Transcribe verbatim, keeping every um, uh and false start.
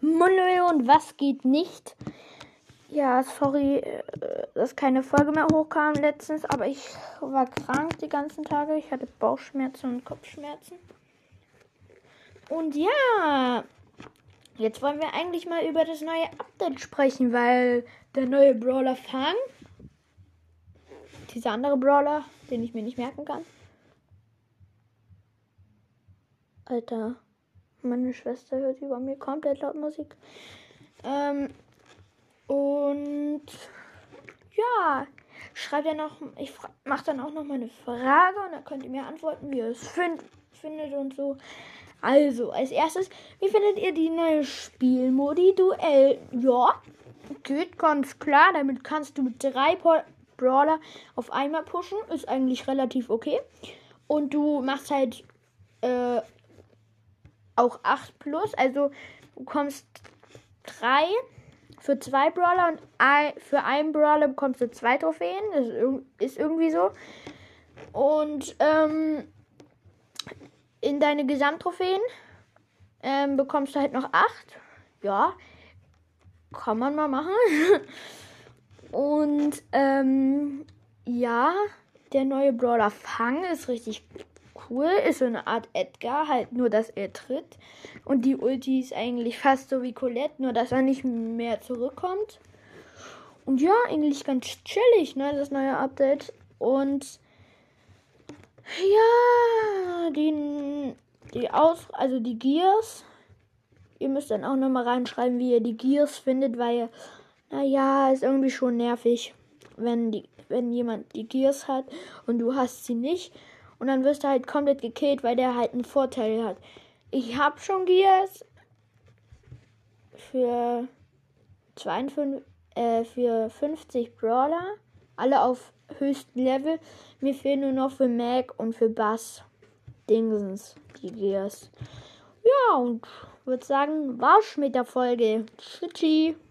Müll und was geht nicht. Ja, sorry, dass keine Folge mehr hochkam letztens, aber ich war krank die ganzen Tage. Ich hatte Bauchschmerzen und Kopfschmerzen. Und ja, jetzt wollen wir eigentlich mal über das neue Update sprechen, weil der neue Brawler Fang, dieser andere Brawler, den ich mir nicht merken kann. Alter, meine Schwester hört über mir komplett laut Musik. Ähm, und ja, schreibt ja noch, ich mache dann auch noch mal eine Frage und dann könnt ihr mir antworten, wie ihr es find, findet und so. Also, als erstes, wie findet ihr die neue Spielmodi? Duell, ja, geht ganz klar. Damit kannst du mit drei Brawler auf einmal pushen. Ist eigentlich relativ okay. Und du machst halt äh, auch acht plus. Also, du bekommst drei für zwei Brawler und ein, für einen Brawler bekommst du zwei Trophäen. Das ist irgendwie so. Und, ähm... in deine Gesamttrophäen ähm, bekommst du halt noch acht. Ja, kann man mal machen. Und ähm, ja, der neue Brawler Fang ist richtig cool. Ist so eine Art Edgar, halt nur, dass er tritt. Und die Ulti ist eigentlich fast so wie Colette, nur dass er nicht mehr zurückkommt. Und ja, eigentlich ganz chillig, ne, das neue Update. Und ja, die, die Aus, also die Gears. Ihr müsst dann auch nochmal reinschreiben, wie ihr die Gears findet, weil, naja, ist irgendwie schon nervig, wenn die, wenn jemand die Gears hat und du hast sie nicht. Und dann wirst du halt komplett gekillt, weil der halt einen Vorteil hat. Ich habe schon Gears für zweiundfünfzig, äh, für fünfzig Brawler. Alle auf höchsten Level. Mir fehlen nur noch für Mac und für Bass Dingsens die Gears. Ja, und würde sagen, war's mit der Folge. Tschüssi.